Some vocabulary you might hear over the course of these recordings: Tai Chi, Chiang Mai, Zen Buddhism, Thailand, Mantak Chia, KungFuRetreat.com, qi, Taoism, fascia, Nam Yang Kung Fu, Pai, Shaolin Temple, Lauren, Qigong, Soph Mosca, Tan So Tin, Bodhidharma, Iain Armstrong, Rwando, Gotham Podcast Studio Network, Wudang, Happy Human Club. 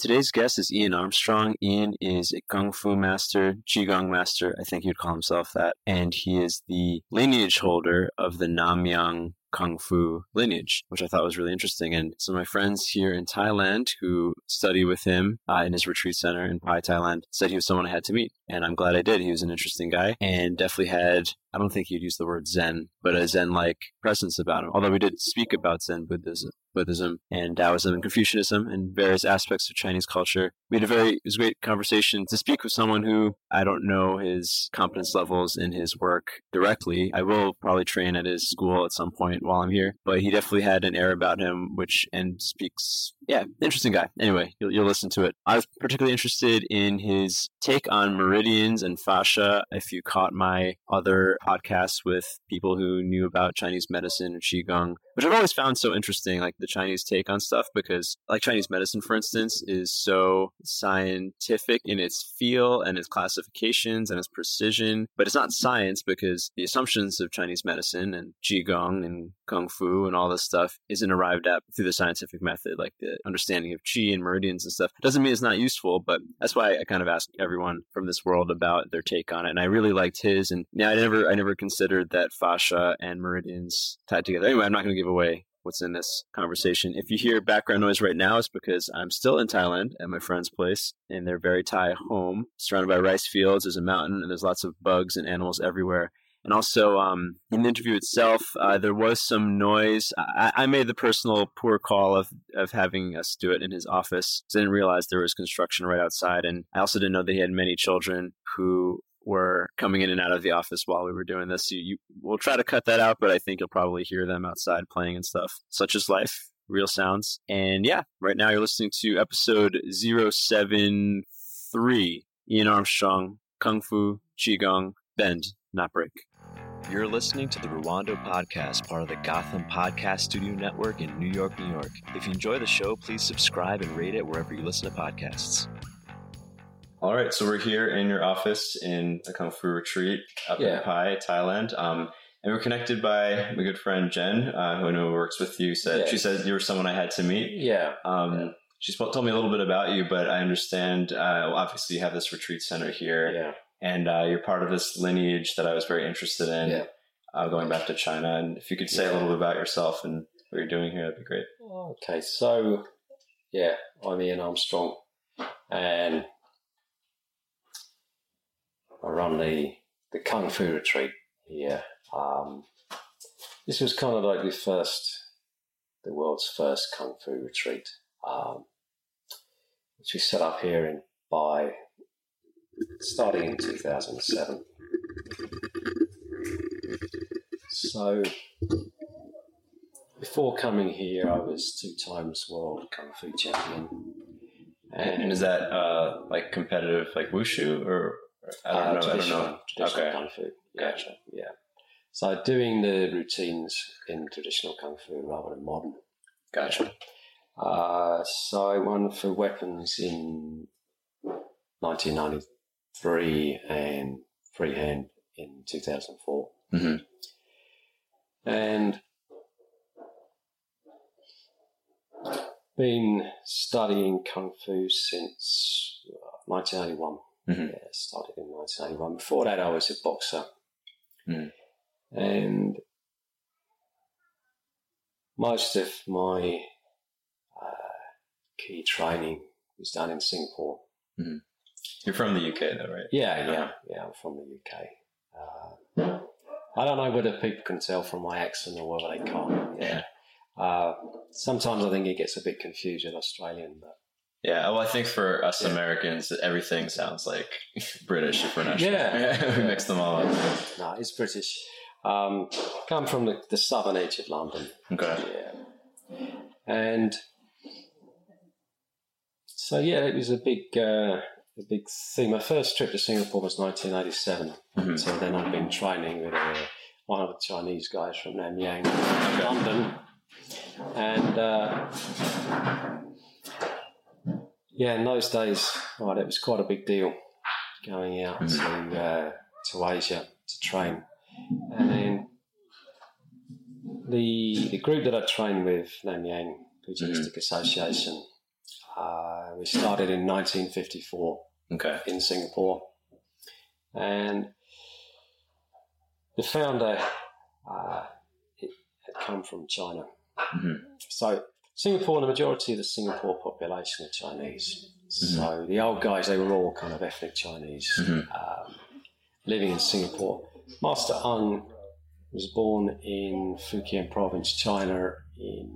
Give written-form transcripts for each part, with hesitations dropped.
Today's guest is Iain Armstrong. Iain is a Kung Fu master, Qigong master, I think he'd call himself that. And he is the lineage holder of the Nam Yang Kung Fu lineage, which I thought was really interesting. And some of my friends here in Thailand who study with him in his retreat center in Pai, Thailand, said he was someone I had to meet. And I'm glad I did. He was an interesting guy and definitely had, I don't think he'd use the word Zen, but a Zen-like presence about him. Although we did speak about Zen Buddhism and Taoism and Confucianism and various aspects of Chinese culture. We had it was a great conversation to speak with someone who I don't know his competence levels in his work directly. I will probably train at his school at some point while I'm here, but he definitely had an air about him, interesting guy. Anyway, you'll listen to it. I was particularly interested in his take on meridians and fascia. If you caught my other podcasts with people who knew about Chinese medicine and Qigong, which I've always found so interesting, like the Chinese take on stuff, because like Chinese medicine, for instance, is so scientific in its feel and its classifications and its precision, but it's not science because the assumptions of Chinese medicine and Qigong and Kung Fu and all this stuff isn't arrived at through the scientific method, like the understanding of qi and meridians and stuff. Doesn't mean it's not useful, but that's why I kind of asked everyone from this world about their take on it. And I really liked his, and yeah, I never considered that fascia and meridians tied together. Anyway, I'm not going to give away what's in this conversation. If you hear background noise right now, it's because I'm still in Thailand at my friend's place in their very Thai home, surrounded by rice fields. There's a mountain and there's lots of bugs and animals everywhere. And also, in the interview itself, there was some noise. I made the personal poor call of having us do it in his office. I didn't realize there was construction right outside. And I also didn't know that he had many children who were coming in and out of the office while we were doing this. So we'll try to cut that out, but I think you'll probably hear them outside playing and stuff. Such is life, real sounds. And yeah, right now you're listening to episode 073, Iain Armstrong, Kung Fu, Qigong, Bend, Not Break. You're listening to the Rwando Podcast, part of the Gotham Podcast Studio Network in New York, New York. If you enjoy the show, please subscribe and rate it wherever you listen to podcasts. All right, so we're here in your office in the Kung Fu Retreat in Pai, Thailand. And we're connected by my good friend Jen, who I know works with you. She said you were someone I had to meet. Yeah. She told me a little bit about you, but I understand, obviously, you have this retreat center here. Yeah. And you're part of this lineage that I was very interested in, going back to China. And if you could say a little bit about yourself and what you're doing here, that'd be great. Okay, so, I'm Iain Armstrong, and I run the Kung Fu Retreat here. This was kind of like the world's first Kung Fu Retreat, which we set up here in Bai, starting in 2007. So, before coming here, I was 2 times world Kung Fu champion. And is that like competitive, like wushu, or I don't know? Traditional, traditional Kung Fu. Yeah, gotcha. Yeah. So doing the routines in traditional Kung Fu rather than modern. Gotcha. So I won for weapons in 1990. 3 and freehand in 2004. Mm-hmm. And been studying Kung Fu since 1981. Mm-hmm. Yeah, started in 1981. Before that, I was a boxer. Mm. And most of my key training was done in Singapore. Mm-hmm. You're from the UK, though, right? Yeah. I'm from the UK. I don't know whether people can tell from my accent or whether they can't. Yeah. Sometimes I think it gets a bit confused with Australian, but yeah. Well, I think for us Americans, everything sounds like British if we're not sure. Yeah. We mix them all up. No, it's British. Come from the southern edge of London. Okay. Yeah. And so it was a big thing. My first trip to Singapore was 1987. Mm-hmm. So then I've been training with one of the Chinese guys from Nam Yang, London. And in those days, it was quite a big deal going out to Asia to train. And then the group that I trained with, Nam Yang Pugilistic Association, We started in 1954 in Singapore. And the founder had come from China. Mm-hmm. So Singapore, the majority of the Singapore population are Chinese. Mm-hmm. So the old guys, they were all kind of ethnic Chinese, mm-hmm. Living in Singapore. Master Ung was born in Fujian province, China, in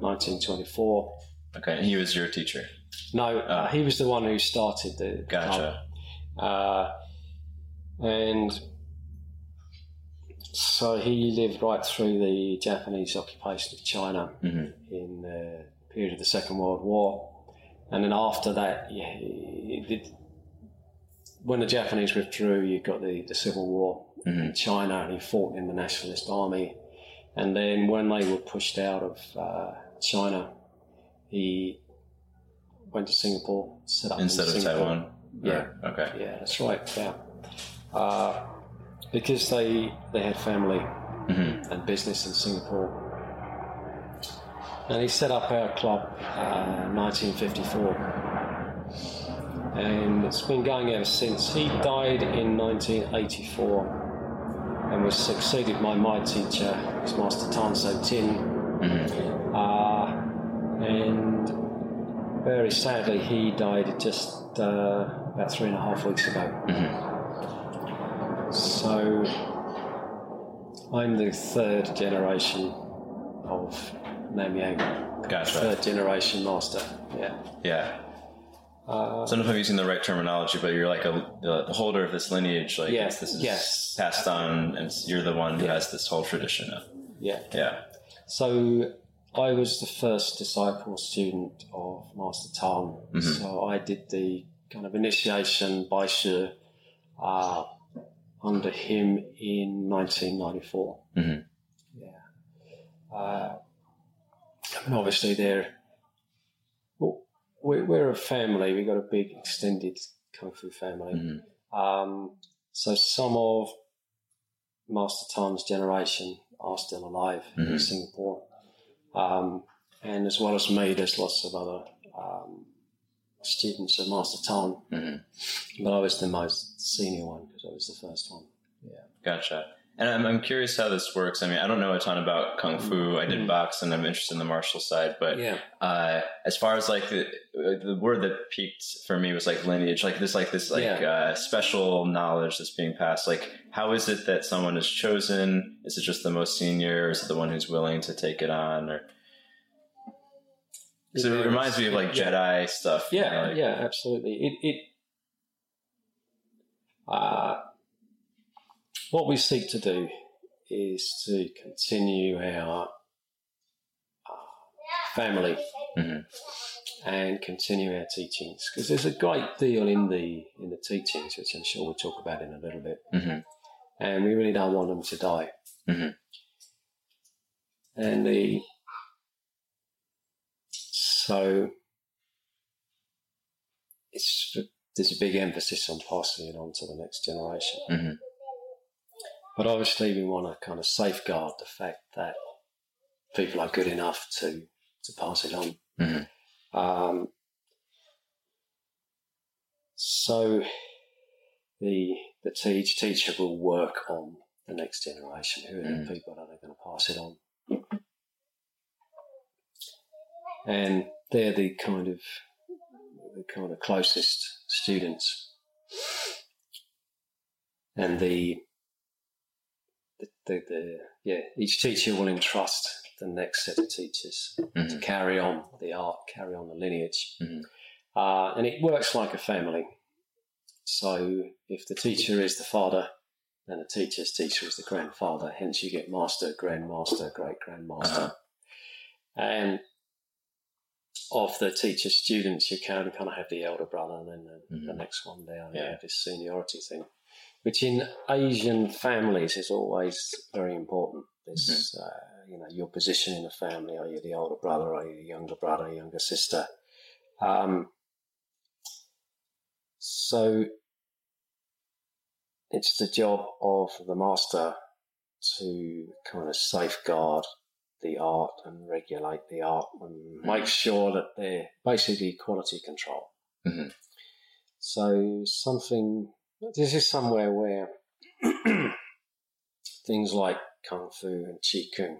1924. Okay, and he was your teacher? No, he was the one who started the... Gotcha. And so he lived right through the Japanese occupation of China, mm-hmm. in the period of the Second World War. And then after that, when the Japanese withdrew, you got the Civil War, mm-hmm. in China, and he fought in the Nationalist Army. And then when they were pushed out of China, he went to Singapore, set up instead of Taiwan. Yeah. Right. Okay. Yeah, that's right. Yeah. Because they had family, mm-hmm. and business in Singapore. And he set up our club in 1954. And it's been going ever since. He died in 1984 and was succeeded by my teacher, his Master Tan So Tin. Mm-hmm. And very sadly, he died just about 3.5 weeks ago. Mm-hmm. So I'm the third generation of Nam Yang. Gotcha. Third generation master. Yeah. Yeah. So I don't know if I'm using the right terminology, but you're like the holder of this lineage. Like, yes, this is passed on, and you're the one who has this whole tradition of. Yeah. Yeah. So I was the first disciple student of Master Tang. Mm-hmm. So I did the kind of initiation by Shu under him in 1994. Mm-hmm. Yeah. And obviously, we're a family. We've got a big extended Kung Fu family. Mm-hmm. So some of Master Tan's generation are still alive, mm-hmm. in Singapore. And as well as me, there's lots of other students of Master Tan. Mm-hmm. But I was the most senior one because I was the first one. Yeah. Gotcha. And I'm curious how this works. I mean, I don't know a ton about Kung Fu. I did box, and I'm interested in the martial side. But as far as, like, the word that peaked for me was, like, lineage. Like this special knowledge that's being passed. Like, how is it that someone is chosen? Is it just the most senior? Or is it the one who's willing to take it on? Or... So it reminds me of, like, Jedi stuff. Yeah, you know, like... yeah, absolutely. What we seek to do is to continue our family, mm-hmm. and continue our teachings, because there's a great deal in the teachings, which I'm sure we'll talk about in a little bit, mm-hmm. and we really don't want them to die. Mm-hmm. And there's a big emphasis on passing it on to the next generation. Mm-hmm. But obviously we want to kind of safeguard the fact that people are good enough to pass it on. Mm-hmm. So the teacher will work on the next generation. Who are the people that are going to pass it on? And they're the kind of closest students. And each teacher will entrust the next set of teachers, mm-hmm. to carry on the art, carry on the lineage. Mm-hmm. And it works like a family. So if the teacher is the father, then the teacher's teacher is the grandfather. Hence you get master, grandmaster, great-grandmaster. Uh-huh. And of the teacher students, you can kind of have the elder brother, and then the next one down. Yeah. You have this seniority thing, which in Asian families is always very important. It's, your position in the family. Are you the older brother? Are you the younger brother? Younger sister? So it's the job of the master to kind of safeguard the art and regulate the art and make sure that they're basically quality control. Mm-hmm. So something, this is somewhere where things like Kung Fu and Qigong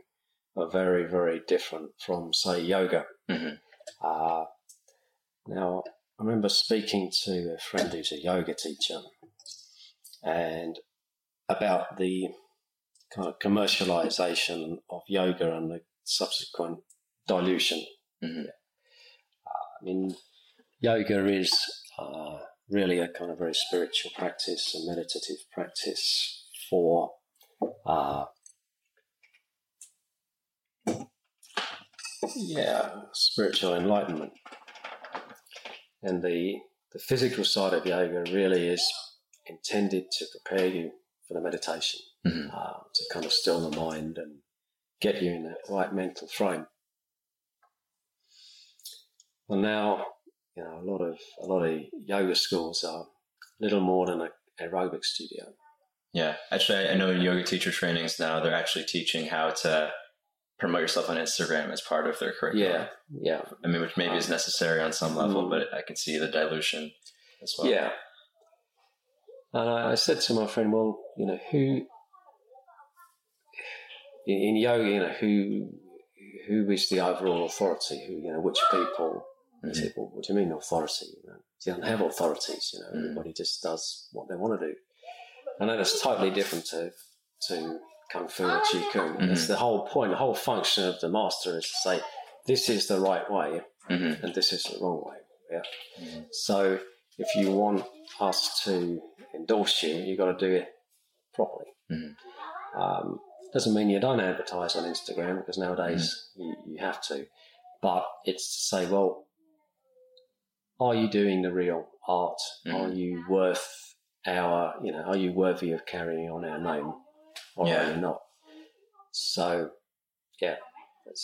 are very, very different from, say, yoga. Mm-hmm. Now, I remember speaking to a friend who's a yoga teacher and about the kind of commercialization of yoga and the subsequent dilution. Mm-hmm. I mean, yoga is really a kind of very spiritual practice, a meditative practice for spiritual enlightenment. And the physical side of yoga really is intended to prepare you for the meditation, mm-hmm. To kind of still the mind and get you in that right mental frame. Well, now, you know, a lot of yoga schools are little more than an aerobic studio. Yeah, actually, I know in yoga teacher trainings now they're actually teaching how to promote yourself on Instagram as part of their curriculum. Yeah, yeah. I mean, which maybe is necessary on some level, but I can see the dilution as well. Yeah. And I said to my friend, well, you know, who in yoga, you know, who is the overall authority? Who, you know, which people? Mm-hmm. I said, well, what do you mean authority? You know, you don't have authorities. You know, mm-hmm. everybody just does what they want to do. I know that's totally different to Kung Fu and Qi Kung. Mm-hmm. It's the whole point, the whole function of the master is to say, this is the right way, mm-hmm. and this is the wrong way. Yeah. Mm-hmm. So if you want us to endorse you, you've got to do it properly. Mm-hmm. Doesn't mean you don't advertise on Instagram, because nowadays mm-hmm. you have to. But it's to say, well, are you doing the real art? Mm-hmm. Are you worth our, you know, are you worthy of carrying on our name, or are you not? So, yeah.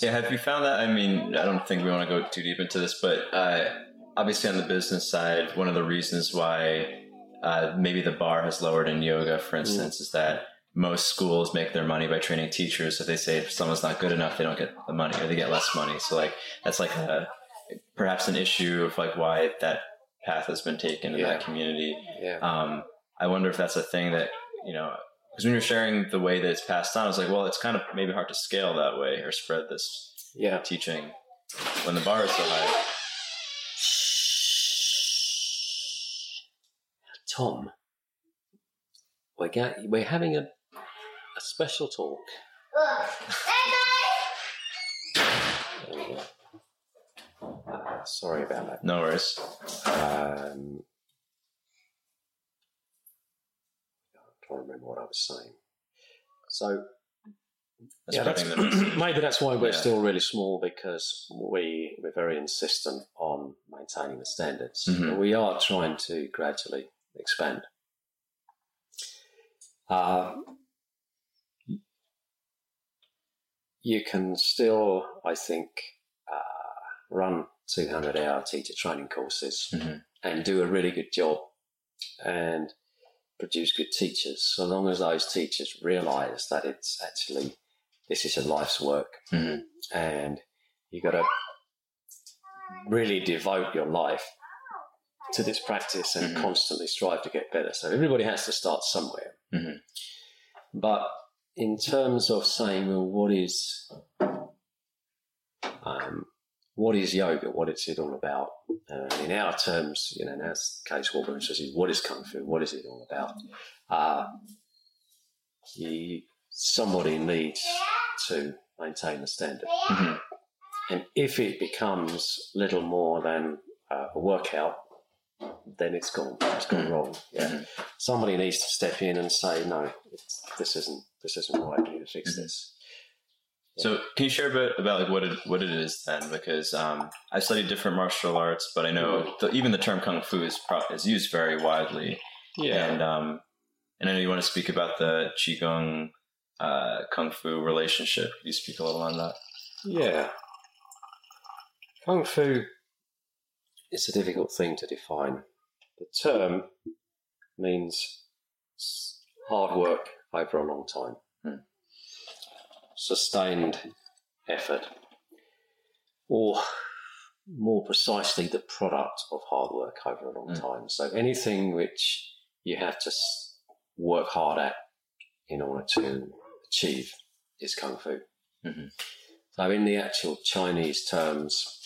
Yeah, have you found that? I mean, I don't think we want to go too deep into this, but obviously on the business side, one of the reasons why maybe the bar has lowered in yoga, for instance, is that most schools make their money by training teachers. So they say if someone's not good enough, they don't get the money, or they get less money. So, like, that's like perhaps an issue of like why that path has been taken in that community. Yeah. I wonder if that's a thing that, you know, because when you're sharing the way that it's passed on, I was like, well, it's kind of maybe hard to scale that way or spread this teaching when the bar is so high. Tom, we're having a special talk. Sorry about that. No worries. I can't remember what I was saying. So, maybe that's why we're still really small, because we're very insistent on maintaining the standards. Mm-hmm. But we are trying to gradually expand. You can still, I think, run 200-hour teacher training courses mm-hmm. and do a really good job and produce good teachers, so long as those teachers realise that it's actually, this is a life's work, mm-hmm. and you've got to really devote your life to this practice and mm-hmm. constantly strive to get better. So everybody has to start somewhere. Mm-hmm. But in terms of saying, well, what is yoga? What is it all about? In our terms, you know, in our case, what we're interested in, what is Kung Fu? What is it all about? Somebody needs to maintain the standard. Mm-hmm. And if it becomes little more than a workout, then it's gone. It's gone wrong. Yeah. Mm-hmm. Somebody needs to step in and say, no, this isn't right. We need to fix mm-hmm. this. So can you share a bit about like what it is then? Because I've studied different martial arts, but I know even the term Kung Fu is used very widely. Yeah. And I know you want to speak about the Qigong Kung Fu relationship. Could you speak a little on that? Yeah. Kung Fu is a difficult thing to define. The term means hard work over a long time. Sustained effort, or more precisely the product of hard work over a long time. So anything which you have to work hard at in order to achieve is Kung Fu. Mm-hmm. So in the actual Chinese terms,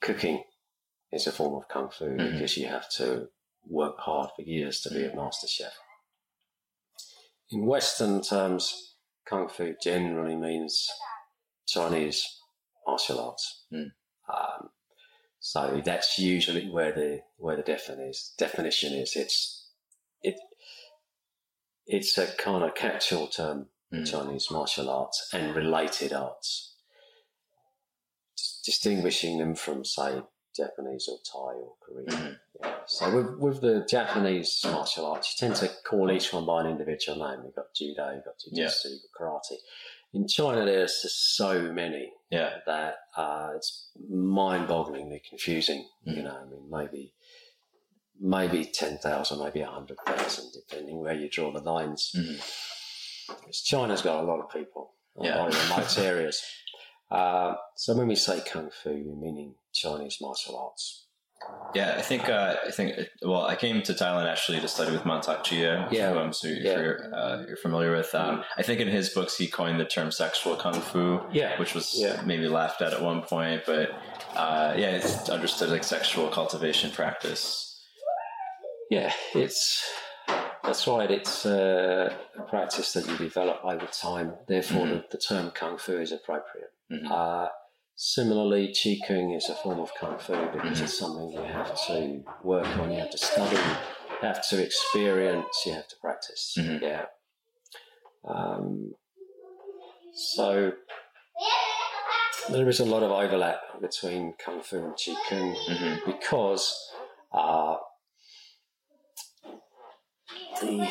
cooking is a form of Kung Fu because you have to work hard for years to be a master chef. In Western terms, Kung Fu generally means Chinese martial arts. So that's usually where the definition is. It's a kind of catch-all term for Chinese martial arts and related arts, distinguishing them from, say, Japanese or Thai or Korean. Yeah. So with the Japanese martial arts, you tend to call each one by an individual name. You've got judo, you've got jiu-jitsu, you've got karate. In China, there's just so many that it's mind-bogglingly confusing. You know, I mean, maybe 10,000, maybe 100,000, depending where you draw the lines. Because China's got a lot of people, a lot of remote areas. So when we say Kung Fu, we're meaning Chinese martial arts. Yeah, I think, I came to Thailand actually to study with Mantak Chia, you're familiar with. I think in his books, he coined the term sexual Kung Fu, which was maybe laughed at one point, but it's understood like sexual cultivation practice. Yeah, that's right. It's a practice that you develop over time. Therefore, the term Kung Fu is appropriate. Similarly, Qigong is a form of Kung Fu because it's something you have to work on, you have to study, you have to experience, you have to practice. So there is a lot of overlap between Kung Fu and Qigong because the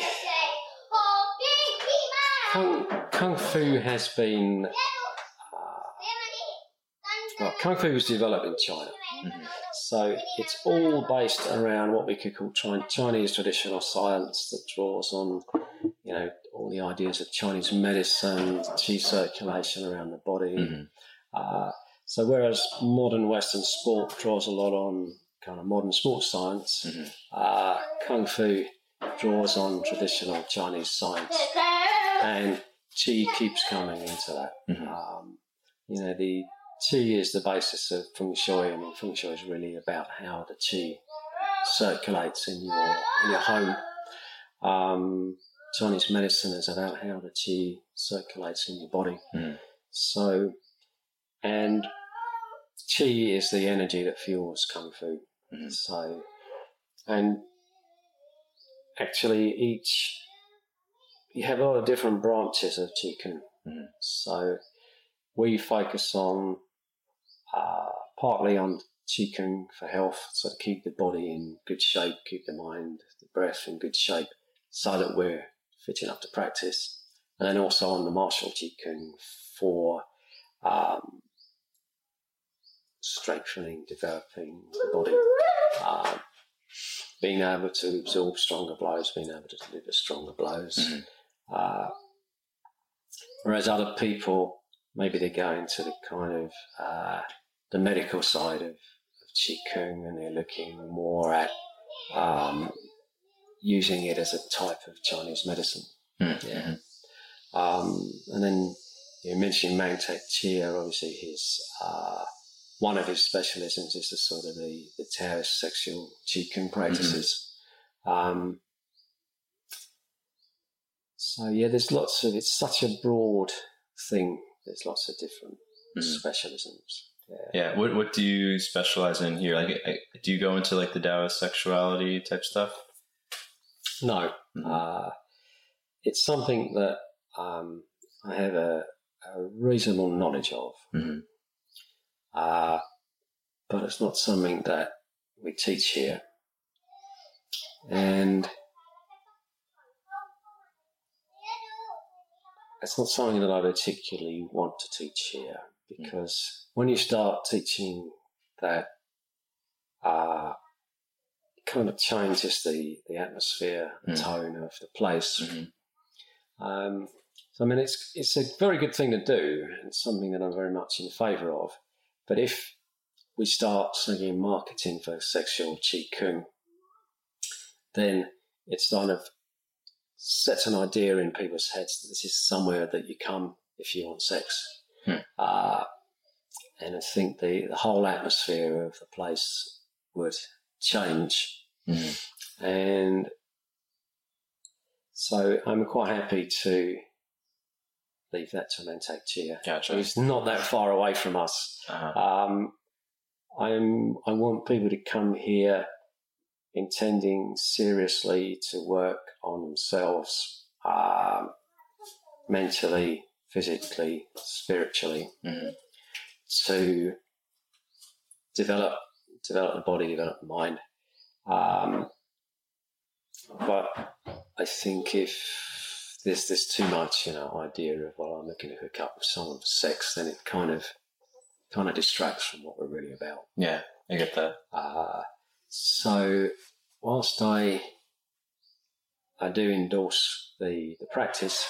Kung Fu has been... Kung Fu was developed in China, so it's all based around what we could call Chinese traditional science that draws on, you know, all the ideas of Chinese medicine, qi circulation around the body. So whereas modern Western sport draws a lot on kind of modern sports science, Kung Fu draws on traditional Chinese science, and qi keeps coming into that. You know, the qi is the basis of feng shui. I mean, feng shui is really about how the qi circulates in your home. Chinese medicine is about how the qi circulates in your body. So, and qi is the energy that fuels Kung Fu. So, and actually, you have a lot of different branches of Qigong. So we focus on partly on Qigong for health, so to keep the body in good shape, keep the mind, the breath in good shape, so that we're fit enough to practice. And then also on the martial Qigong for strengthening, developing the body, being able to absorb stronger blows, being able to deliver stronger blows. Whereas other people, maybe they go into the kind of the medical side of Qigong, and they're looking more at using it as a type of Chinese medicine. And then you mentioned Mantak Chia. Obviously, his one of his specialisms is the sort of the Taoist sexual Qigong practices. So yeah, there's lots of, it's such a broad thing. There's lots of different specialisms. What do you specialize in here? Like, do you go into like the Taoist sexuality type stuff? No. It's something that I have a reasonable knowledge of. But it's not something that we teach here. And it's not something that I particularly want to teach here, because when you start teaching that, it kind of changes the atmosphere, the tone of the place. So, I mean, it's a very good thing to do and something that I'm very much in favour of. But if we start singing marketing for sexual qigong, then it kind of sets an idea in people's heads that this is somewhere that you come if you want sex. And I think the whole atmosphere of the place would change. Mm-hmm. And so I'm quite happy to leave that to Mantak Chia. Gotcha. Who's not that far away from us. Uh-huh. I want people to come here intending seriously to work on themselves, mentally, physically, spiritually, mm-hmm. to develop the body, develop the mind. But I think if there's too much, idea of, well, I'm looking to hook up with someone for sex, then it kind of distracts from what we're really about. Yeah, I get that. So whilst I do endorse the practice,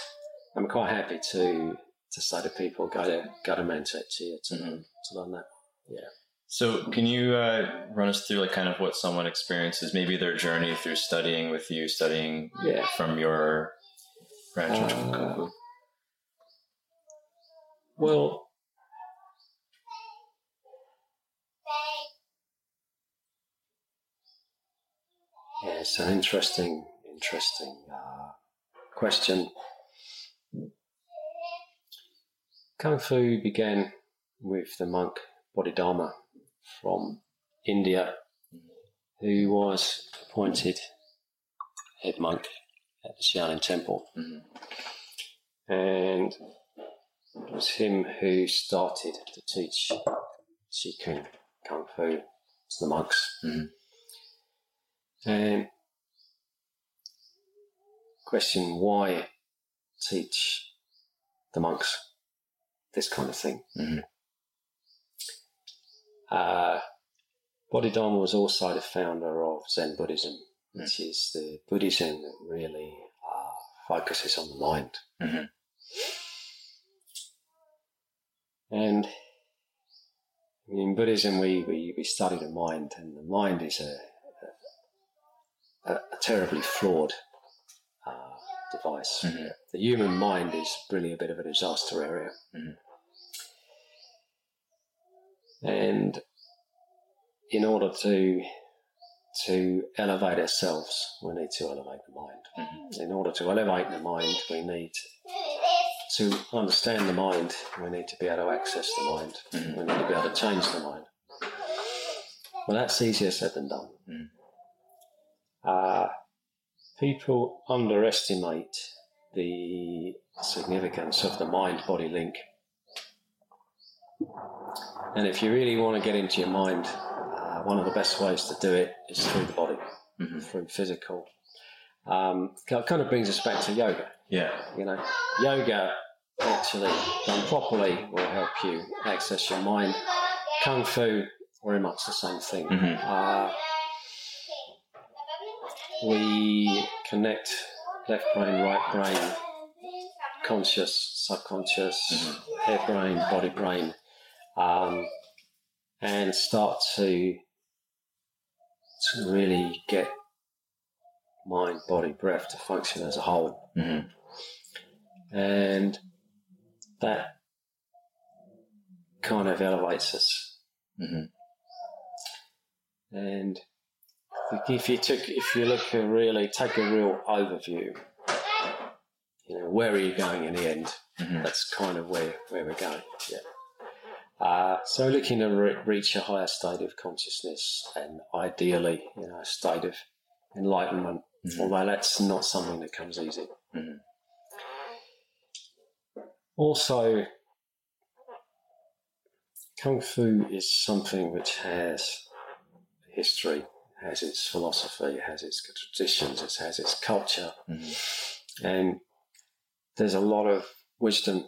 I'm quite happy to say to people, go to Mantak Chia to learn that. Yeah. So can you run us through what someone experiences, maybe their journey through studying with you, from your branch of Kung Fu? Well, yeah, it's an interesting question. Kung Fu began with the monk Bodhidharma from India, who was appointed head monk at the Shaolin Temple. Mm-hmm. And it was him who started to teach Qigong, Kung Fu, to the monks. Mm-hmm. And question, why teach the monks this kind of thing? Mm-hmm. Bodhidharma was also the founder of Zen Buddhism, mm-hmm. which is the Buddhism that really focuses on the mind. Mm-hmm. And in Buddhism, we study the mind, and the mind is a terribly flawed device. Mm-hmm. The human mind is really a bit of a disaster area. Mm-hmm. And in order to elevate ourselves, we need to elevate the mind. Mm-hmm. In order to elevate the mind, we need to understand the mind. We need to be able to access the mind. Mm-hmm. We need to be able to change the mind. Well, that's easier said than done. Mm-hmm. People underestimate the significance of the mind-body link. And if you really want to get into your mind, one of the best ways to do it is through the body, mm-hmm. through physical. It kind of brings us back to yoga. Yeah. Yoga, actually, done properly, will help you access your mind. Kung Fu, very much the same thing. Mm-hmm. We connect left brain, right brain, conscious, subconscious, mm-hmm. hair brain, body brain, and start to really get mind, body, breath to function as a whole. Mm-hmm. And that kind of elevates us. Mm-hmm. And If you take a real overview, where are you going in the end? Mm-hmm. That's kind of where we're going. Yeah. So looking to reach a higher state of consciousness and ideally, a state of enlightenment. Mm-hmm. Although that's not something that comes easy. Mm-hmm. Also, Kung Fu is something which has history. Has its philosophy, has its traditions, it has its culture. Mm-hmm. And there's a lot of wisdom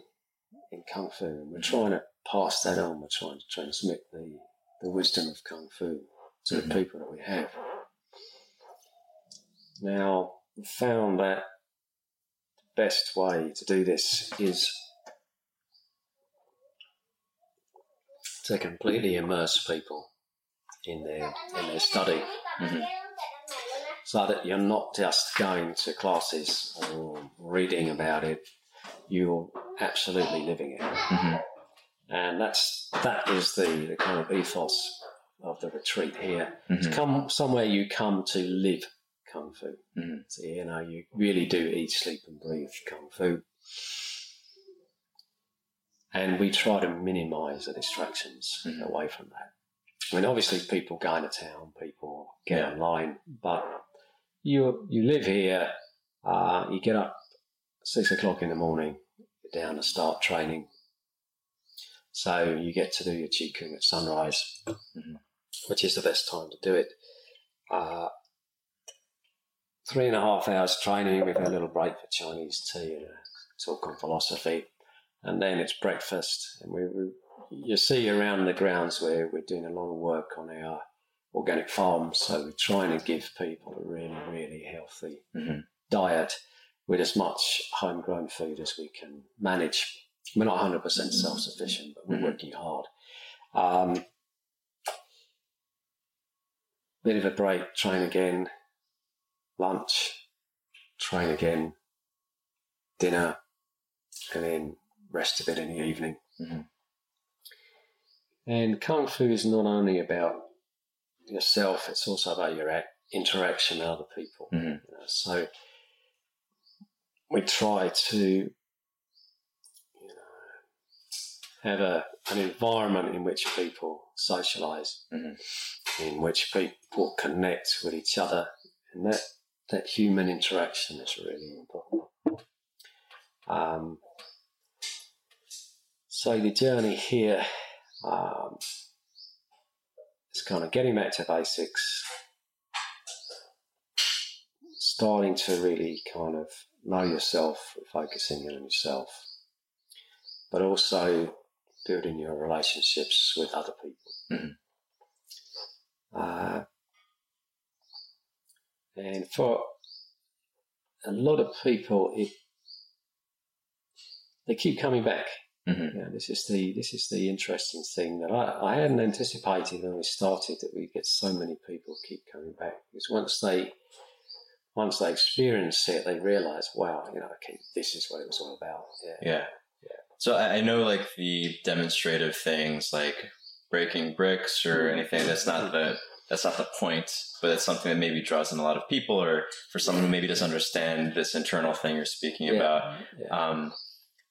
in Kung Fu, and we're trying to pass that on. We're trying to transmit the wisdom of Kung Fu to mm-hmm. the people that we have. Now, we found that best way to do this is to completely immerse people in their study. Mm-hmm. So that you're not just going to classes or reading about it, you're absolutely living it. Mm-hmm. And that is the kind of ethos of the retreat here. Mm-hmm. It's come somewhere you come to live Kung Fu. Mm-hmm. So, you know, you really do eat, sleep and breathe Kung Fu. And we try to minimise the distractions mm-hmm. away from that. I mean, obviously people go into town, people get online, but you live here, you get up 6 o'clock in the morning, you're down to start training. So you get to do your qigong at sunrise, mm-hmm. which is the best time to do it. 3.5 hours training with a little break for Chinese tea and a talk on philosophy. And then it's breakfast, and you see around the grounds where we're doing a lot of work on our organic farm, so we're trying to give people a really, really healthy mm-hmm. diet with as much homegrown food as we can manage. We're not 100% self-sufficient, but we're mm-hmm. working hard. Bit of a break, train again, lunch, train again, dinner, and then rest a bit in the evening. Mm-hmm. And Kung Fu is not only about yourself, it's also about your interaction with other people. Mm-hmm. You know, so we try to have an environment in which people socialise, mm-hmm. in which people connect with each other. And that human interaction is really important. So the journey here is kind of getting back to basics, starting to really kind of know yourself, focusing on yourself, but also building your relationships with other people. Mm-hmm. And for a lot of people, they keep coming back. Mm-hmm. Yeah, this is the interesting thing that I hadn't anticipated when we started, that we get so many people keep coming back, because once they experience it, they realise, wow, you know, okay, this is what it was all about. So I know, like, the demonstrative things like breaking bricks or anything, that's not the point, but it's something that maybe draws in a lot of people, or for someone who maybe doesn't understand this internal thing you're speaking about.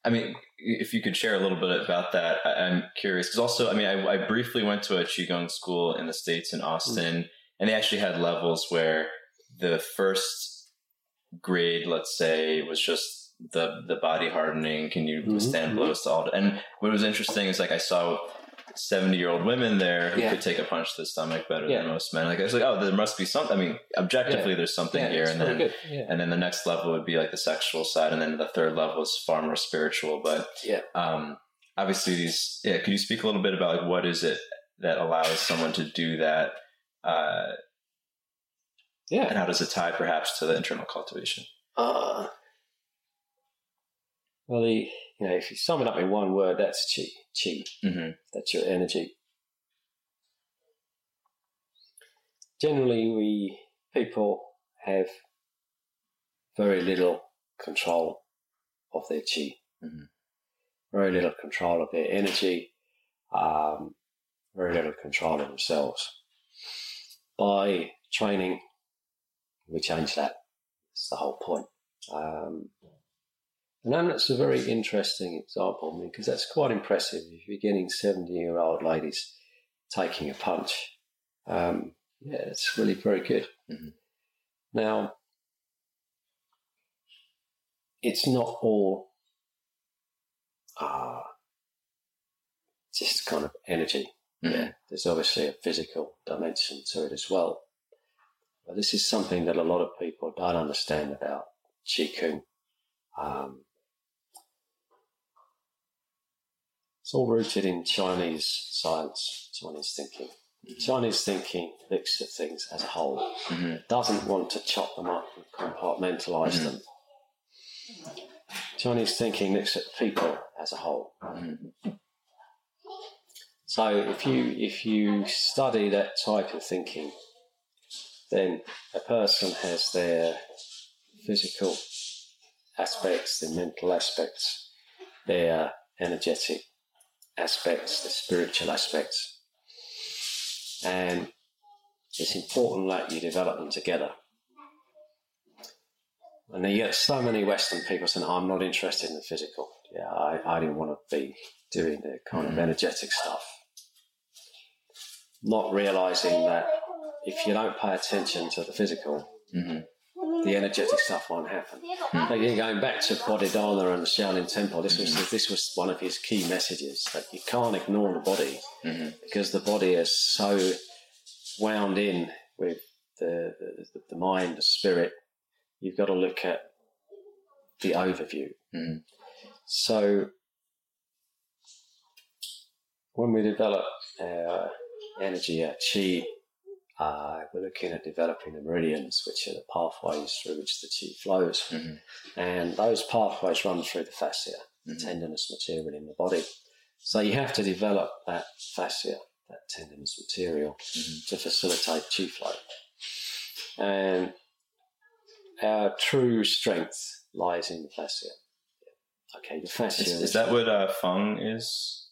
I mean, if you could share a little bit about that, I'm curious. Because also, I mean, I briefly went to a Qigong school in the States, in Austin, mm-hmm. and they actually had levels where the first grade, let's say, was just the body hardening. Can you withstand mm-hmm. blows to all? And what was interesting is, like, I saw 70-year-old women there who could take a punch to the stomach better than most men. Like, I was like, oh, there must be something. I mean, objectively, there's something here. And then, the next level would be like the sexual side, and then the third level is far more spiritual. But obviously, these. Yeah, could you speak a little bit about, like, what is it that allows someone to do that? And how does it tie perhaps to the internal cultivation? Well, if you sum it up in one word, that's qi. Mm-hmm. That's your energy. Generally, people have very little control of their qi, mm-hmm. very little control of their energy, very little control of themselves. By training, we change that. That's the whole point. And that's a very interesting example, I mean, because that's quite impressive. If you're getting 70-year-old ladies taking a punch, it's really very good. Mm-hmm. Now, it's not all just kind of energy. Mm-hmm. Yeah, there's obviously a physical dimension to it as well. But this is something that a lot of people don't understand about Qigong. It's all rooted in Chinese science, Chinese thinking. Mm-hmm. Chinese thinking looks at things as a whole. Mm-hmm. It doesn't want to chop them up and compartmentalize mm-hmm. them. Chinese thinking looks at people as a whole. Mm-hmm. So if you study that type of thinking, then a person has their physical aspects, their mental aspects, their energetic aspects, their spiritual aspects. And it's important that you develop them together. And you get so many Western people saying, I'm not interested in the physical. Yeah, I didn't want to be doing the kind of energetic stuff. Not realising that if you don't pay attention to the physical, the energetic stuff won't happen. Again, going back to Bodhidharma and the Shaolin Temple, this was one of his key messages, that you can't ignore the body because the body is so wound in with the mind, the spirit. You've got to look at the overview. So when we develop our energy, our qi, we're looking at developing the meridians, which are the pathways through which the qi flows. And those pathways run through the fascia, the tendinous material in the body. So you have to develop that fascia, that tendinous material, to facilitate qi flow. And our true strength lies in the fascia. Okay, the fascia. Is that what Feng is?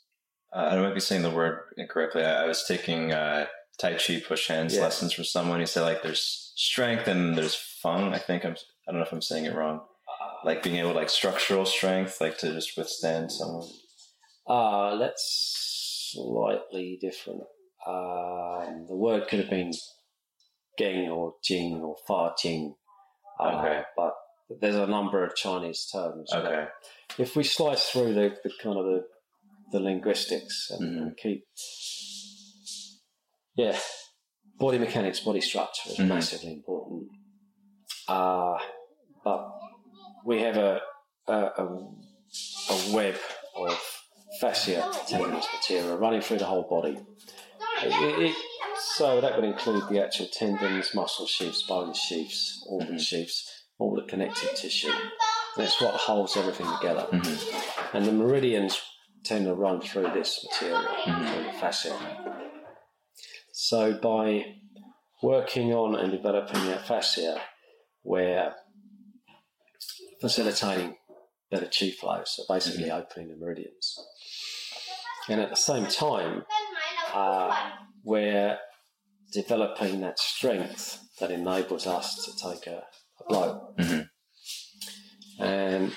I might be saying the word incorrectly. I was taking Tai Chi push hands lessons from someone. He said, like, there's strength and there's Feng. I think I don't know if I'm saying it wrong. Like being able to, like, structural strength, like to just withstand someone. That's slightly different. The word could have been Geng or Jing or Fa Jing. Okay. But there's a number of Chinese terms. Okay. If we slice through the kind of the linguistics and, and keep... Yeah, body mechanics, body structure is massively important. But we have a web of fascia, tendinous material running through the whole body. So that would include the actual tendons, muscle sheaths, bone sheaths, organ sheaths, all the connective tissue. That's what holds everything together. And the meridians tend to run through this material, through the fascia. So by working on and developing that fascia, we're facilitating better qi flow, so basically opening the meridians. And at the same time, we're developing that strength that enables us to take a blow. And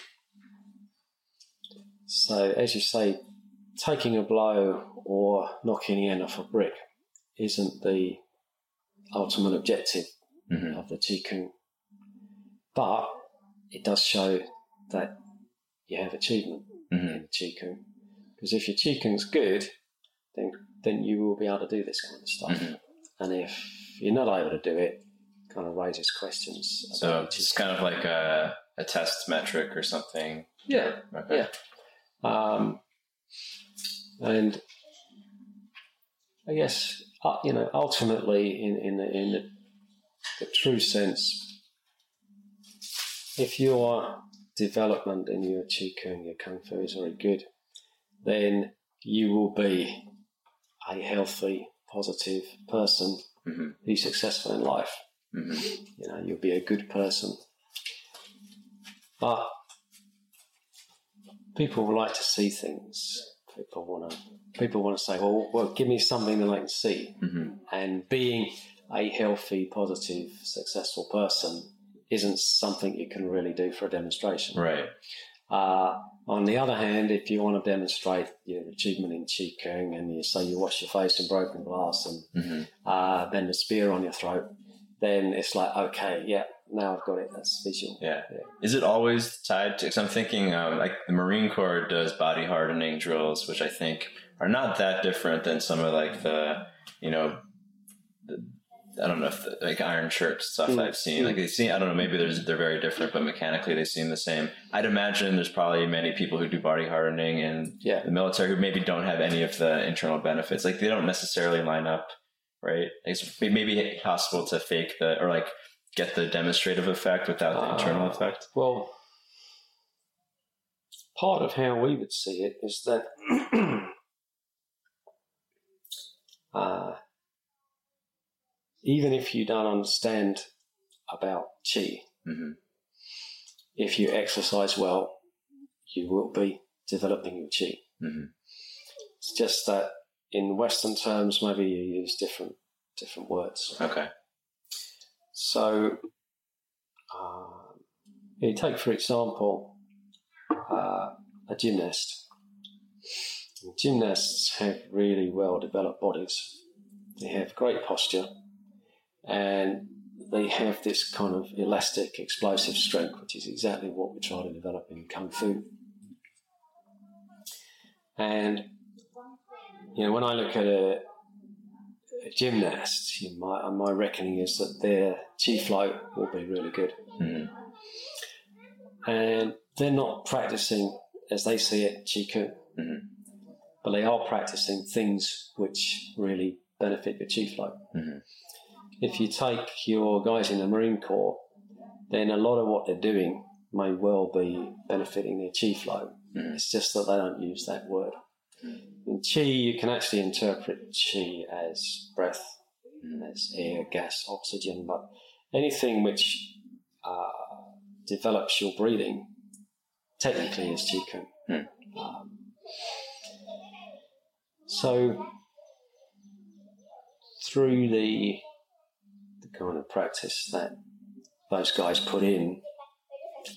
so, as you say, taking a blow or knocking the end off a brick isn't the ultimate objective of the qigong, but it does show that you have achievement in qigong. Because if your qigong's good, then you will be able to do this kind of stuff. And if you're not able to do it, it kind of raises questions. So it's kind of like a test metric or something. Yeah. Okay. Yeah. And I guess, ultimately, in the true sense, if your development in your qigong, your kung fu is very good, then you will be a healthy, positive person who's successful in life. You'll be a good person. But people will like to see things. People want to say, well, give me something that I can see. And being a healthy, positive, successful person isn't something you can really do for a demonstration. Right. On the other hand, if you want to demonstrate your achievement in qigong and you say you wash your face in broken glass and bend a spear on your throat, then it's like, okay, yeah, now I've got it. That's visual. Yeah. Is it always tied to, because I'm thinking like the Marine Corps does body hardening drills, which I think are not that different than some of like I don't know if like Iron Shirt stuff I've seen. Like they seem, I don't know, maybe they're very different, but mechanically they seem the same. I'd imagine there's probably many people who do body hardening in the military who maybe don't have any of the internal benefits. Like they don't necessarily line up, right? It's maybe possible to fake the, or like, get the demonstrative effect without the internal effect? Well, part of how we would see it is that even if you don't understand about qi, mm-hmm. if you exercise well, you will be developing your qi. Mm-hmm. It's just that in Western terms, maybe you use different words. Okay. So, you take, for example, a gymnast. Gymnasts have really well-developed bodies. They have great posture, and they have this kind of elastic, explosive strength, which is exactly what we're trying to develop in Kung Fu. And, you know, when I look at a gymnast, my reckoning is that their qi flow will be really good. Mm-hmm. And they're not practicing, as they see it, qi kung. Mm-hmm. But they are practicing things which really benefit your qi flow. Mm-hmm. If you take your guys in the Marine Corps, then a lot of what they're doing may well be benefiting their qi flow. Mm-hmm. It's just that they don't use that word. In qi, you can actually interpret qi as breath, mm-hmm. as air, gas, oxygen, but anything which develops your breathing technically is qi kung. Mm-hmm. So through the kind of practice that those guys put in,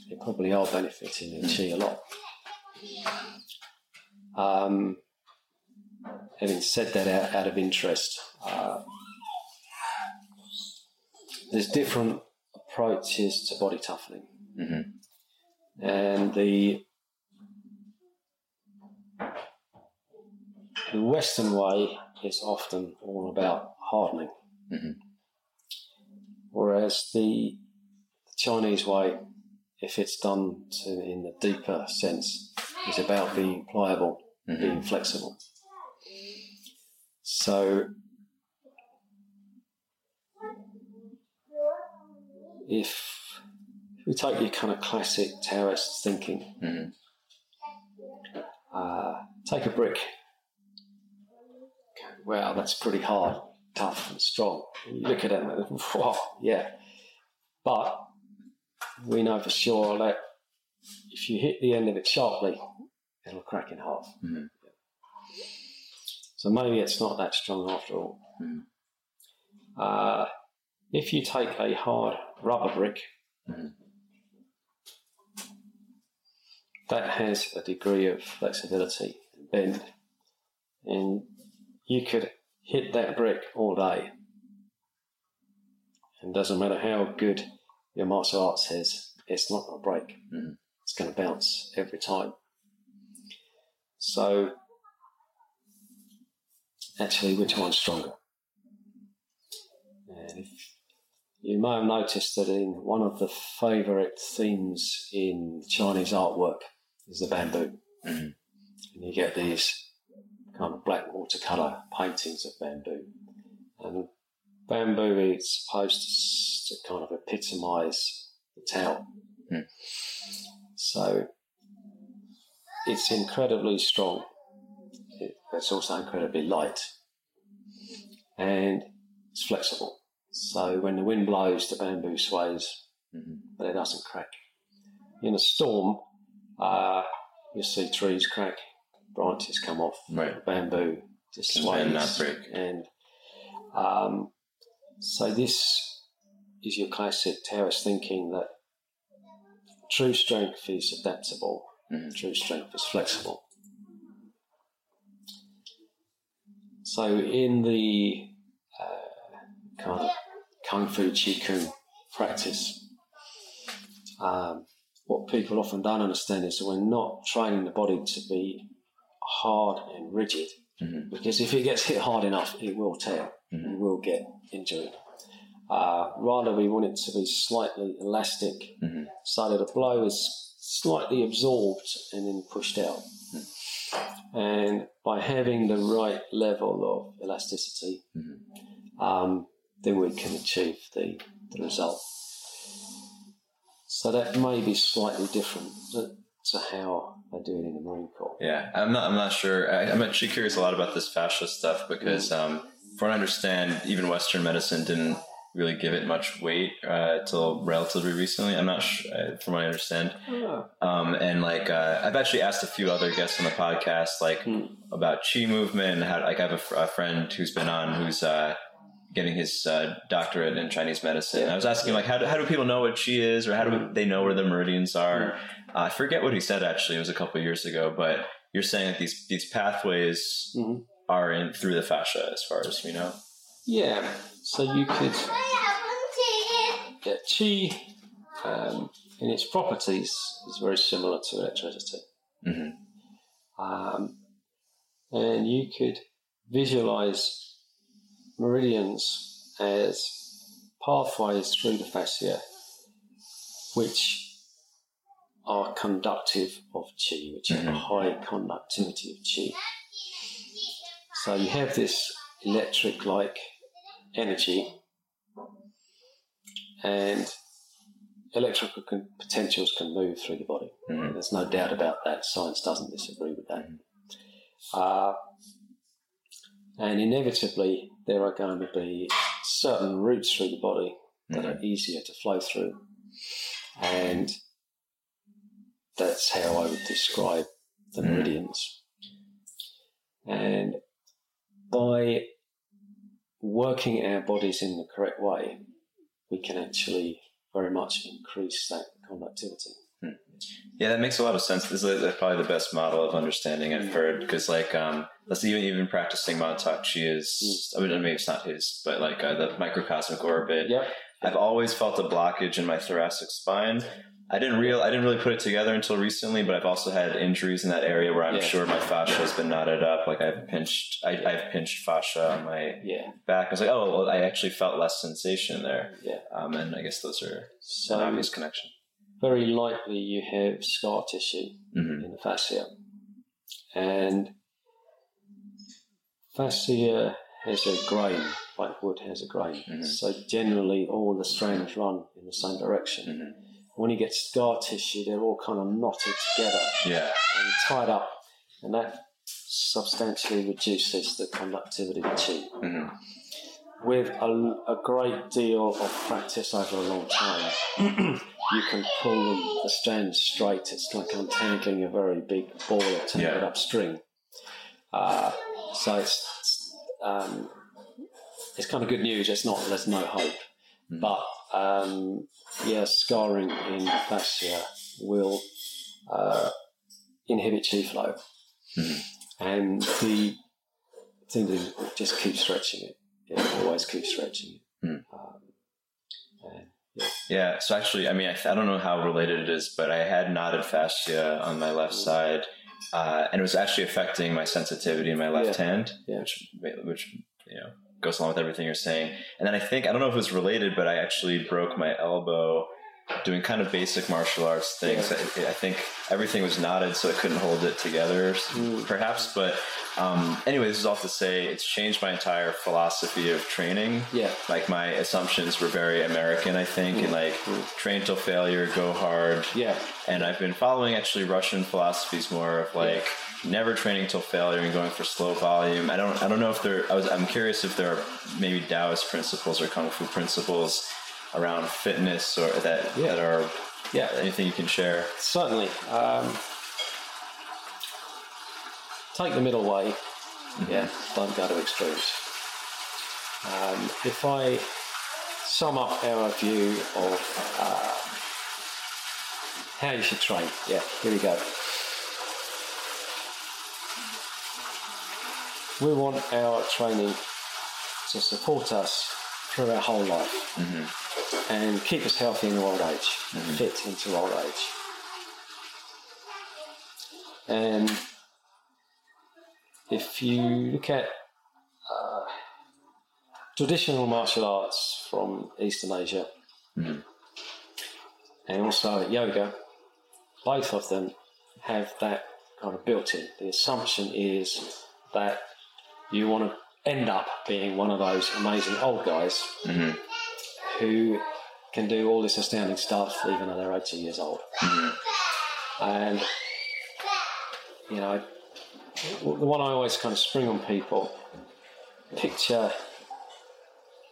they probably are benefiting in qi a lot. Having said that, out of interest, there's different approaches to body toughening. Mm-hmm. And the Western way is often all about hardening, mm-hmm. whereas the Chinese way, if it's done in the deeper sense, is about being pliable, mm-hmm. being flexible. So if we take your kind of classic Taoist thinking, mm-hmm. Take a brick. Wow, that's pretty hard, tough and strong. You look at it and wow, yeah. But we know for sure that if you hit the end of it sharply, it'll crack in half. Mm-hmm. So maybe it's not that strong after all. Mm-hmm. If you take a hard rubber brick, mm-hmm. that has a degree of flexibility and bend, and you could hit that brick all day. And it doesn't matter how good your martial arts is, it's not going to break. Mm-hmm. It's going to bounce every time. So, actually, which one's stronger? And if you may have noticed that in one of the favourite themes in Chinese artwork is the bamboo. Mm-hmm. And you get these kind of black watercolour paintings of bamboo. And bamboo is supposed to kind of epitomise the Tao. Mm. So it's incredibly strong. It's also incredibly light. And it's flexible. So when the wind blows, the bamboo sways, mm-hmm. but it doesn't crack. In a storm, you see trees crack, branches come off, right. Bamboo just sways, and so this is your classic Taoist thinking that true strength is adaptable, mm-hmm. true strength is flexible. So in the kind of Kung Fu Qi Kung practice, what people often don't understand is that we're not training the body to be hard and rigid, mm-hmm. because if it gets hit hard enough, it will tear, mm-hmm. you will get injured. Rather, we want it to be slightly elastic, mm-hmm. so that a blow is slightly absorbed and then pushed out. Mm-hmm. And by having the right level of elasticity, mm-hmm. Then we can achieve the result. So that may be slightly different. So how I do it in the Marine Corps. Yeah, I'm not sure. I'm actually curious a lot about this fascia stuff because, from what I understand, even Western medicine didn't really give it much weight till relatively recently. I'm not sure, from what I understand. Oh. And I've actually asked a few other guests on the podcast, about qi movement, and how. Like, I have a friend who's been on who's getting his doctorate in Chinese medicine. And I was asking him, how do people know what qi is, or how do they know where the meridians are? I forget what he said, actually. It was a couple of years ago, but you're saying that these pathways are in through the fascia, as far as we know. Yeah. So you could... Yeah, qi in its properties is very similar to electricity. Mm-hmm. And you could visualize meridians as pathways through the fascia, which are conductive of qi, which have a high conductivity of qi. So you have this electric-like energy, and electrical potentials can move through the body. Mm-hmm. There's no doubt about that. Science doesn't disagree with that. And inevitably, there are going to be certain routes through the body that are easier to flow through. And that's how I would describe the meridians. And by working our bodies in the correct way, we can actually very much increase that conductivity. Yeah, that makes a lot of sense. This is probably the best model of understanding I've heard, because even practicing Mantak Chia is, I mean, maybe it's not his, but the microcosmic orbit. Yep. I've always felt a blockage in my thoracic spine. I didn't really put it together until recently, but I've also had injuries in that area where I'm sure my fascia has been knotted up. Like I've pinched fascia on my back. I was like, I actually felt less sensation there. Yeah. And I guess those are an obvious connection. Very likely you have scar tissue in the fascia. And fascia has a grain, like wood has a grain. Mm-hmm. So generally all the strands run in the same direction. Mm-hmm. When you get scar tissue, they're all kind of knotted together and tied up, and that substantially reduces the conductivity of qi. Mm-hmm. With a great deal of practice over a long time, you can pull the strands straight. It's like untangling a very big ball of tangled up string. So it's kind of good news. There's no hope, but. Scarring in fascia will inhibit qi flow, and the thing is, just keep stretching it. Yeah, always keep stretching it. So actually, I mean, I don't know how related it is, but I had knotted fascia on my left side, and it was actually affecting my sensitivity in my left hand, which goes along with everything you're saying. And then I think, I don't know if it was related, but I actually broke my elbow doing kind of basic martial arts things. I think everything was knotted, so I couldn't hold it together, perhaps. But anyway, this is all to say it's changed my entire philosophy of training. Yeah. Like, my assumptions were very American, I think, and train till failure, go hard. Yeah. And I've been following actually Russian philosophies more of never training till failure and going for slow volume. I don't know if there. I'm curious if there are maybe Taoist principles or Kung Fu principles around fitness or that are anything you can share. Certainly. Take the middle way. Mm-hmm. Yeah, don't go to extremes. If I sum up our view of how you should train, here we go. We want our training to support us through our whole life and keep us healthy in old age, fit into old age. And if you look at traditional martial arts from Eastern Asia and also yoga, both of them have that kind of built in. The assumption is that you want to end up being one of those amazing old guys who can do all this astounding stuff even though they're 80 years old. And, you know, the one I always kind of spring on people, picture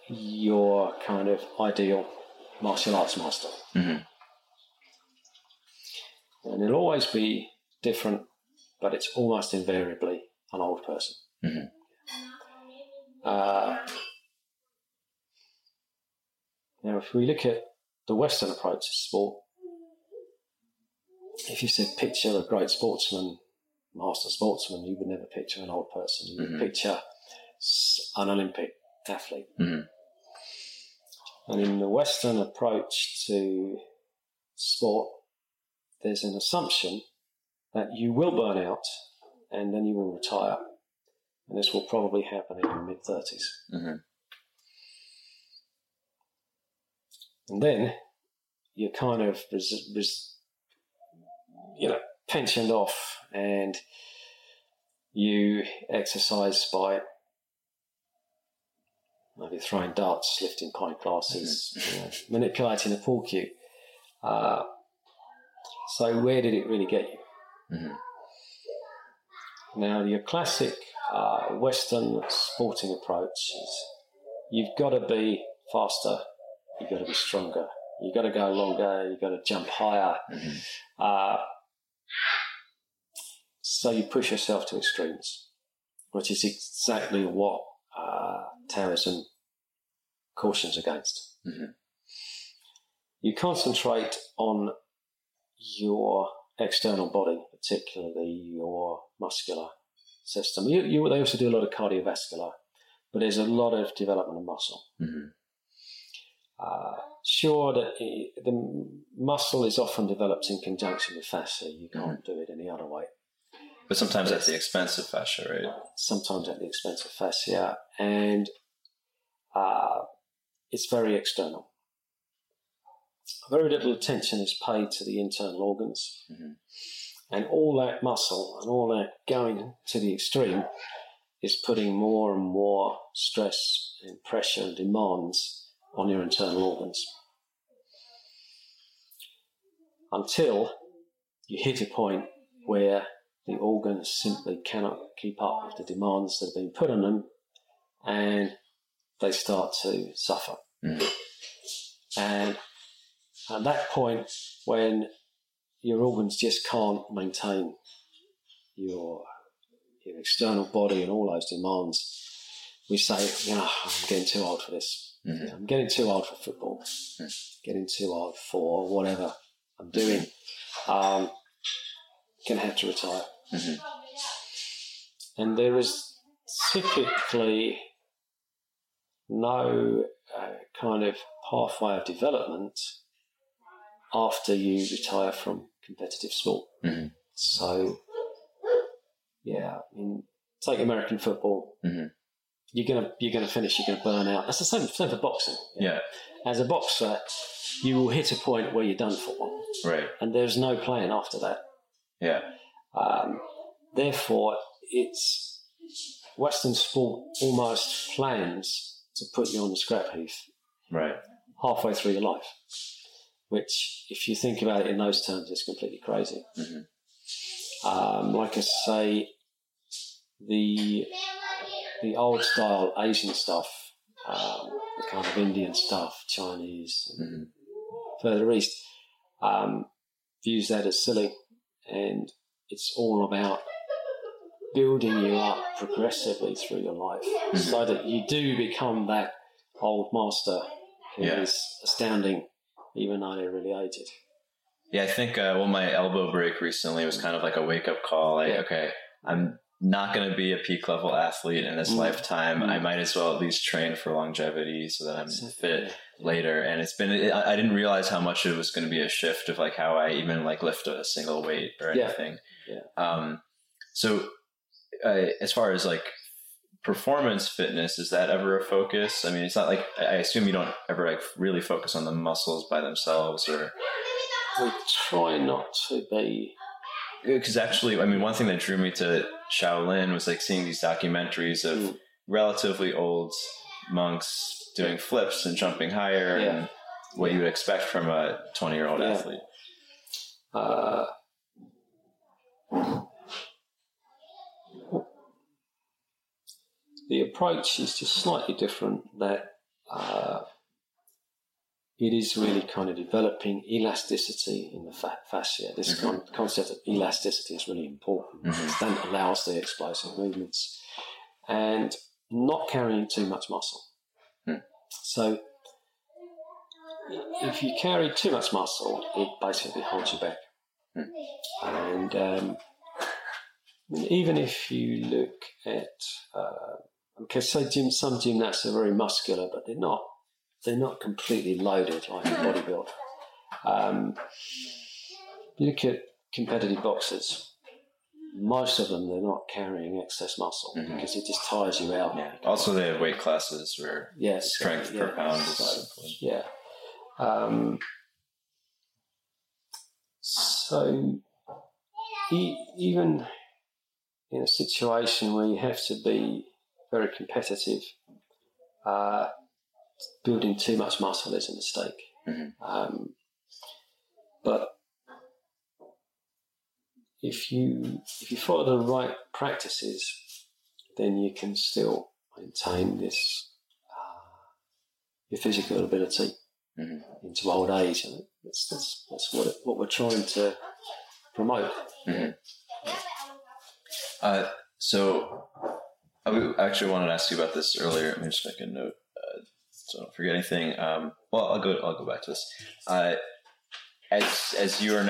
your kind of ideal martial arts master. Mm-hmm. And it'll always be different, but it's almost invariably an old person. Mm-hmm. Now, if we look at the Western approach to sport, if you said picture a great sportsman, master sportsman, you would never picture an old person. You would mm-hmm. picture an Olympic athlete. Mm-hmm. And in the Western approach to sport, there's an assumption that you will burn out and then you will retire. And this will probably happen in your mid-30s. Mm-hmm. And then you're kind of, pensioned off, and you exercise by maybe throwing darts, lifting pint glasses, mm-hmm. Manipulating a pool cue. So where did it really get you? Mm-hmm. Now, your classic Western sporting approach is you've got to be faster, you've got to be stronger, you've got to go longer, you've got to jump higher. Mm-hmm. So you push yourself to extremes, which is exactly what Taoism cautions against. Mm-hmm. You concentrate on your external body, particularly your muscular system. They also do a lot of cardiovascular, but there's a lot of development of muscle. Mm-hmm. The muscle is often developed in conjunction with fascia. You can't mm-hmm. do it any other way. But sometimes at the expense of fascia, right? Sometimes at the expense of fascia, and it's very external. Very little attention is paid to the internal organs, mm-hmm. and all that muscle and all that going to the extreme is putting more and more stress and pressure and demands on your internal organs until you hit a point where the organs simply cannot keep up with the demands that have been put on them, and they start to suffer. Mm-hmm. And at that point, when your organs just can't maintain your external body and all those demands, we say, I'm getting too old for this. Mm-hmm. I'm getting too old for football. Mm-hmm. Getting too old for whatever I'm doing. Going to have to retire. Mm-hmm. And there is typically no kind of pathway of development after you retire from competitive sport. Mm-hmm. So, take American football. Mm-hmm. You're gonna finish. You're gonna burn out. That's the same for boxing. Yeah. As a boxer, you will hit a point where you're done for. Right. And there's no plan after that. Yeah. Therefore, it's Western sport almost plans to put you on the scrap heap. Right. Halfway through your life, which, if you think about it in those terms, is completely crazy. Mm-hmm. Like I say, the old style Asian stuff, the kind of Indian stuff, Chinese, mm-hmm. further east, views that as silly. And it's all about building you up progressively through your life, mm-hmm. so that you do become that old master who is astounding, even though they're really aged. Yeah, I think my elbow break recently was kind of like a wake-up call. Okay, I'm not going to be a peak-level athlete in this mm-hmm. lifetime. Mm-hmm. I might as well at least train for longevity so that I'm fit later. And it's been, I didn't realize how much it was going to be a shift of like how I even like lift a single weight or anything. Yeah. So as far as like performance fitness, is that ever a focus? I mean, it's not like, I assume you don't ever like really focus on the muscles by themselves, or. We try not to be. Because actually, I mean, one thing that drew me to Shaolin was like seeing these documentaries of relatively old monks doing flips and jumping higher and what you would expect from a 20-year-old athlete. The approach is just slightly different, that it is really kind of developing elasticity in the fascia. This concept of elasticity is really important. Mm-hmm. That allows the explosive movements and not carrying too much muscle. Mm. So if you carry too much muscle, it basically holds you back. Mm. And even if you look at... some gymnasts are very muscular, but they're not completely loaded like a bodybuilder. You look at competitive boxers, most of them, they're not carrying excess muscle because it just tires you out. Yeah. Also, they have weight classes where strength per pound is important. Yeah. Even in a situation where you have to be very competitive, building too much muscle is a mistake. Mm-hmm. But if you follow the right practices, then you can still maintain this your physical ability into old age. And that's what we're trying to promote. Mm-hmm. So I actually wanted to ask you about this earlier. Let me just make a note. So don't forget anything. I'll go back to this. As you're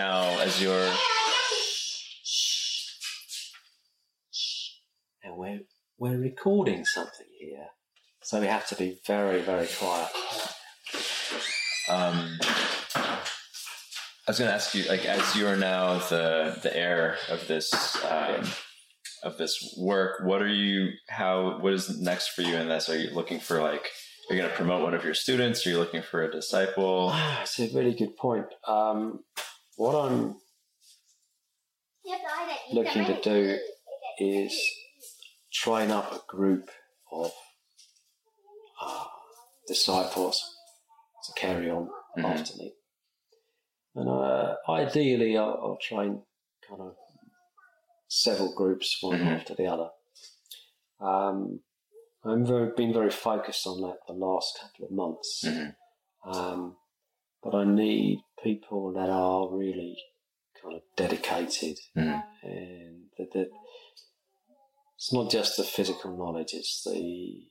and we're recording something here, so we have to be very, very quiet. I was going to ask you, like, as you are now the heir of this. Of this work, what is next for you in this? Are you looking for, like, you're going to promote one of your students? Are you looking for a disciple? It's a really good point. What I'm looking to do is train up a group of disciples to carry on after me. And ideally, I'll train kind of several groups, one after the other. I've been very focused on that the last couple of months. Mm-hmm. But I need people that are really kind of dedicated, and that it's not just the physical knowledge, it's the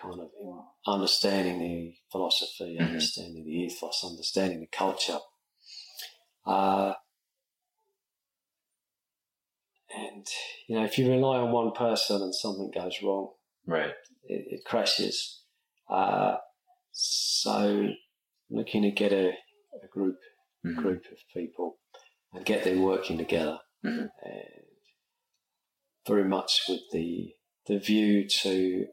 kind of understanding the philosophy, understanding the ethos, understanding the culture. And, you know, if you rely on one person and something goes wrong, right, it crashes. So I'm looking to get a group of people and get them working together, and very much with the view to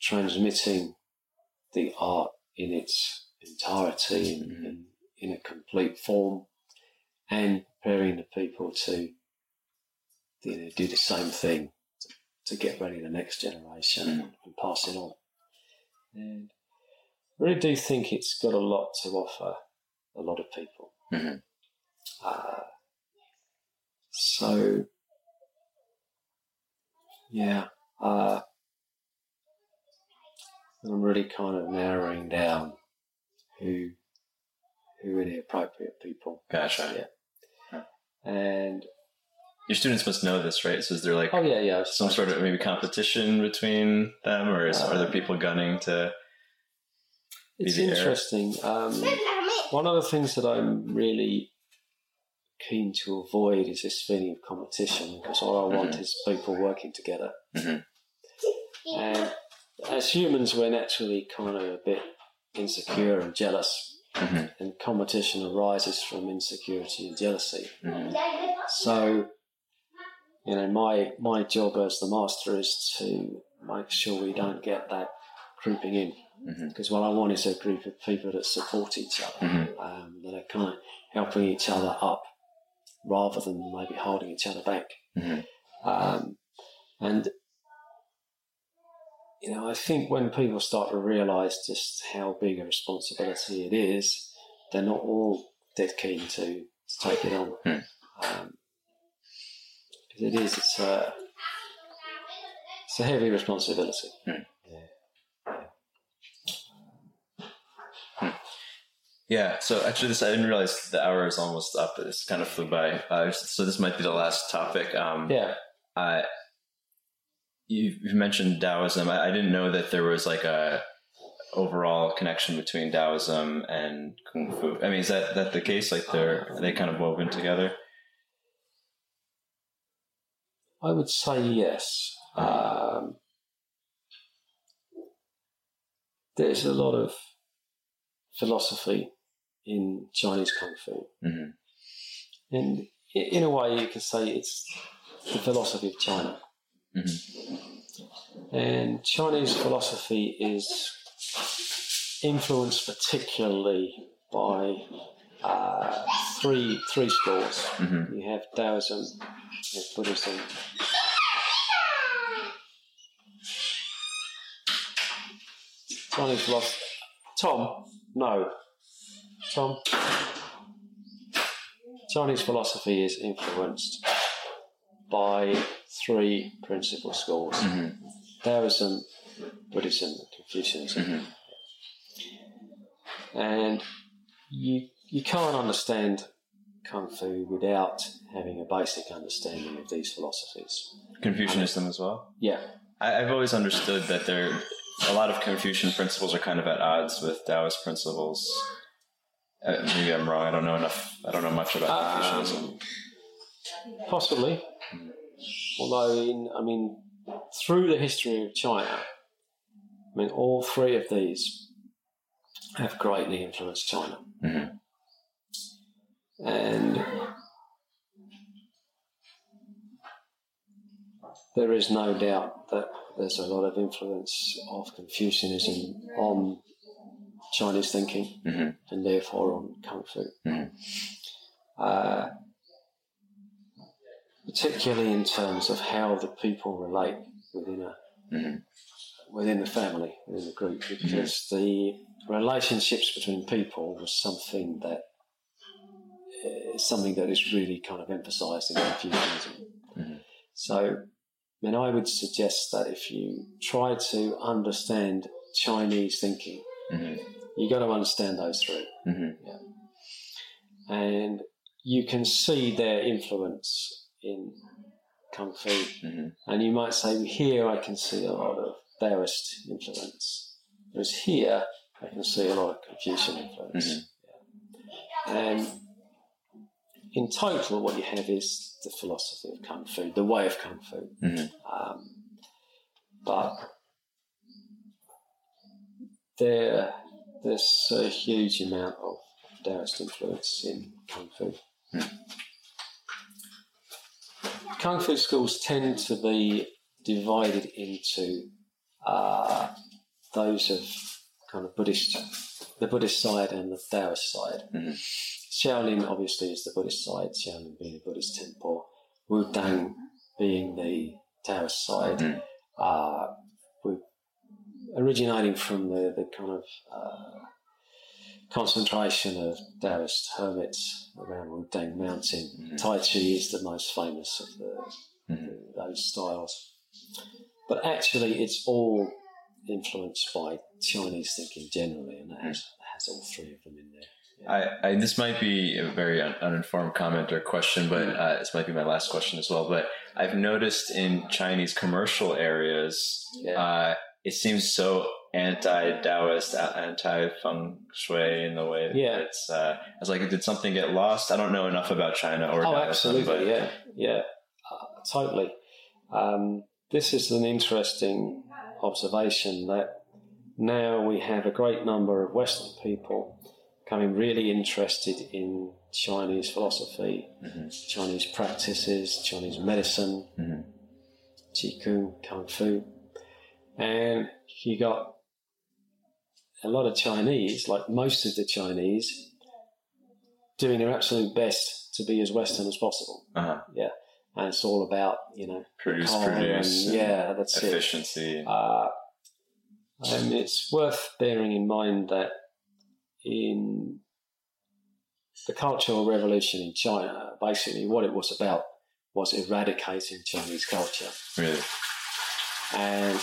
transmitting the art in its entirety and in a complete form, and preparing the people to, you know, do the same thing to get ready the next generation and pass it on. And I really do think it's got a lot to offer a lot of people. Mm-hmm. I'm really kind of narrowing down who are the appropriate people. Gotcha. Yeah. And your students must know this, right? So is there some sort of maybe competition between them, or are there people gunning to be the heir? It's interesting. One of the things that I'm really keen to avoid is this feeling of competition, because all I want is people working together. Mm-hmm. And as humans, we're naturally kind of a bit insecure and jealous, and competition arises from insecurity and jealousy. Mm-hmm. So... you know, my job as the master is to make sure we don't get that grouping in, because what I want is a group of people that support each other, that are kind of helping each other up rather than maybe holding each other back. Mm-hmm. And, you know, I think when people start to realise just how big a responsibility it is, they're not all dead keen to take it on. Mm. because it is, it's a heavy responsibility. Mm. Yeah, so actually I didn't realize the hour is almost up. It's kind of flew by. So this might be the last topic. You've mentioned Taoism. I didn't know that there was like a overall connection between Taoism and Kung Fu. I mean, is that the case? Like are they kind of woven together? I would say yes. There's a lot of philosophy in Chinese Kung Fu. Mm-hmm. And in a way, you can say it's the philosophy of China. Mm-hmm. And Chinese philosophy is influenced particularly by three schools. Mm-hmm. You have Taoism, you have Buddhism. Chinese philosophy. Tom, no. Tom. Chinese philosophy is influenced by three principal schools. Mm-hmm. Taoism, Buddhism, and Confucianism. Mm-hmm. And you can't understand Kung Fu without having a basic understanding of these philosophies. Confucianism as well? Yeah. I've always understood that they're... A lot of Confucian principles are kind of at odds with Taoist principles. Maybe I'm wrong. I don't know enough. I don't know much about Confucianism. Possibly. Although, through the history of China, all three of these have greatly influenced China. Mm-hmm. And there is no doubt that there's a lot of influence of Confucianism on Chinese thinking, mm-hmm. and therefore on Kung Fu. Mm-hmm. Particularly in terms of how the people relate within within the family, within the group, because mm-hmm. the relationships between people was something that is really kind of emphasised in Confucianism. Mm-hmm. So... And I would suggest that if you try to understand Chinese thinking, mm-hmm. you've got to understand those three. Mm-hmm. Yeah. And you can see their influence in Kung Fu. Mm-hmm. And you might say, here I can see a lot of Taoist influence. Whereas here I can see a lot of Confucian influence. Mm-hmm. Yeah. And in total, what you have is the philosophy of Kung Fu, the way of Kung Fu. Mm-hmm. But there's a huge amount of Taoist influence in Kung Fu. Mm-hmm. Kung Fu schools tend to be divided into those of kind of the Buddhist side and the Taoist side. Mm-hmm. Shaolin, obviously, is the Buddhist side, Shaolin being a Buddhist temple, Wudang being the Taoist side, mm-hmm. Originating from the kind of concentration of Taoist hermits around Wudang Mountain. Mm-hmm. Tai Chi is the most famous of those styles. But actually, it's all influenced by Chinese thinking generally, and it has all three of them in there. I this might be a very uninformed comment or question, but this might be my last question as well. But I've noticed in Chinese commercial areas, it seems so anti-Taoist, anti-feng shui in the way that it's... I was like, did something get lost? I don't know enough about China or Taoism. Oh, absolutely, but... totally. This is an interesting observation that now we have a great number of Western people becoming really interested in Chinese philosophy, mm-hmm. Chinese practices, Chinese medicine, mm-hmm. Qigong, Kung Fu. And you got a lot of Chinese, like most of the Chinese, doing their absolute best to be as Western as possible. Uh-huh. Yeah. And it's all about, produce. And, that's efficiency. And it's worth bearing in mind that in the Cultural Revolution in China, basically what it was about was eradicating Chinese culture. Really? And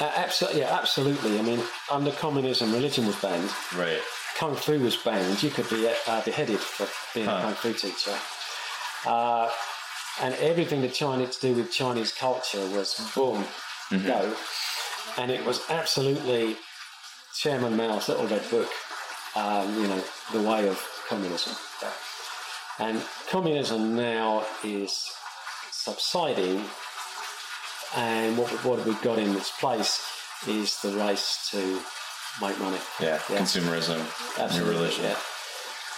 absolutely, yeah, absolutely. I mean, under communism, religion was banned. Right. Kung Fu was banned. You could be beheaded for being a Kung Fu teacher. And everything that Chinese to do with Chinese culture was boom, mm-hmm. go. And it was absolutely Chairman Mao's Little Red Book, you know, the way of communism. And communism now is subsiding, and what have we got in its place is the race to make money. Yeah, yeah. Consumerism, absolutely, new religion.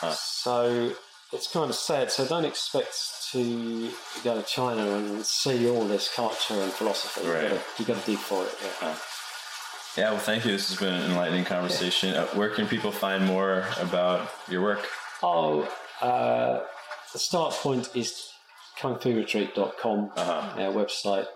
Yeah. So it's kind of sad. So don't expect to go to China and see all this culture and philosophy. Right. You've got to dig for it. Yeah. Yeah, well, thank you. This has been an enlightening conversation. Yeah. Where can people find more about your work? The start point is KungFuRetreat.com, our website.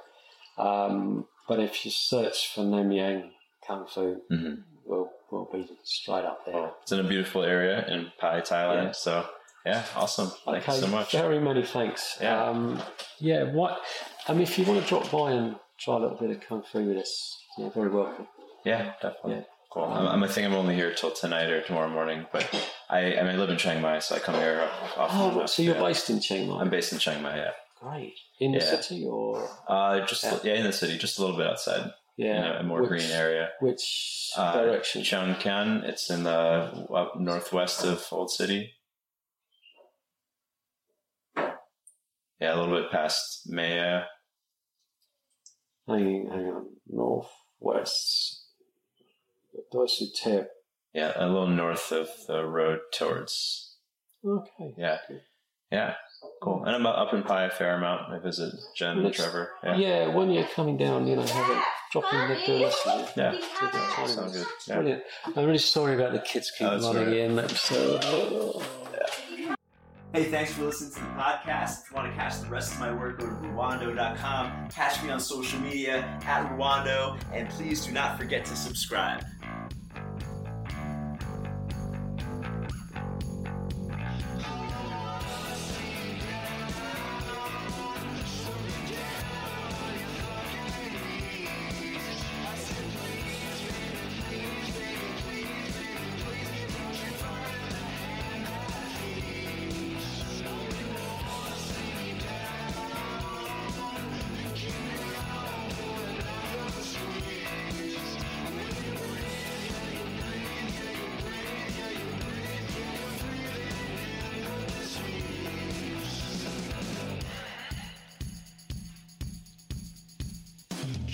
But if you search for Nam Yang Kung Fu, mm-hmm. we'll be straight up there. Oh, it's in a beautiful area in Pai, Thailand. Yeah. So, yeah, awesome. Thank you so much. Very many thanks. Yeah. If you want to drop by and try a little bit of Kung Fu with us, you're very welcome. Yeah, definitely. Yeah. Cool. I think I'm only here till tonight or tomorrow morning, but I live in Chiang Mai, so I come here often. Oh, so you're based in Chiang Mai? I'm based in Chiang Mai, yeah. Great. In the city or? In the city, just a little bit outside. Yeah. In a more green area. Which direction? Changkan. It's in the up northwest of Old City. Yeah, a little bit past Maya. Hang on. Northwest. Yeah, a little north of the road towards. Okay. Yeah. Yeah. Cool. And I'm up in Pai a fair amount. I visit Jen and Trevor. Yeah. Yeah, when you're coming down, have a drop in the door. Yeah. Sounds good. Yeah. Brilliant. I'm really sorry about the kids keep running in. Hey, thanks for listening to the podcast. If you want to catch the rest of my work, go to Rwando.com. Catch me on social media @Rwando, and please do not forget to subscribe.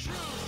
True.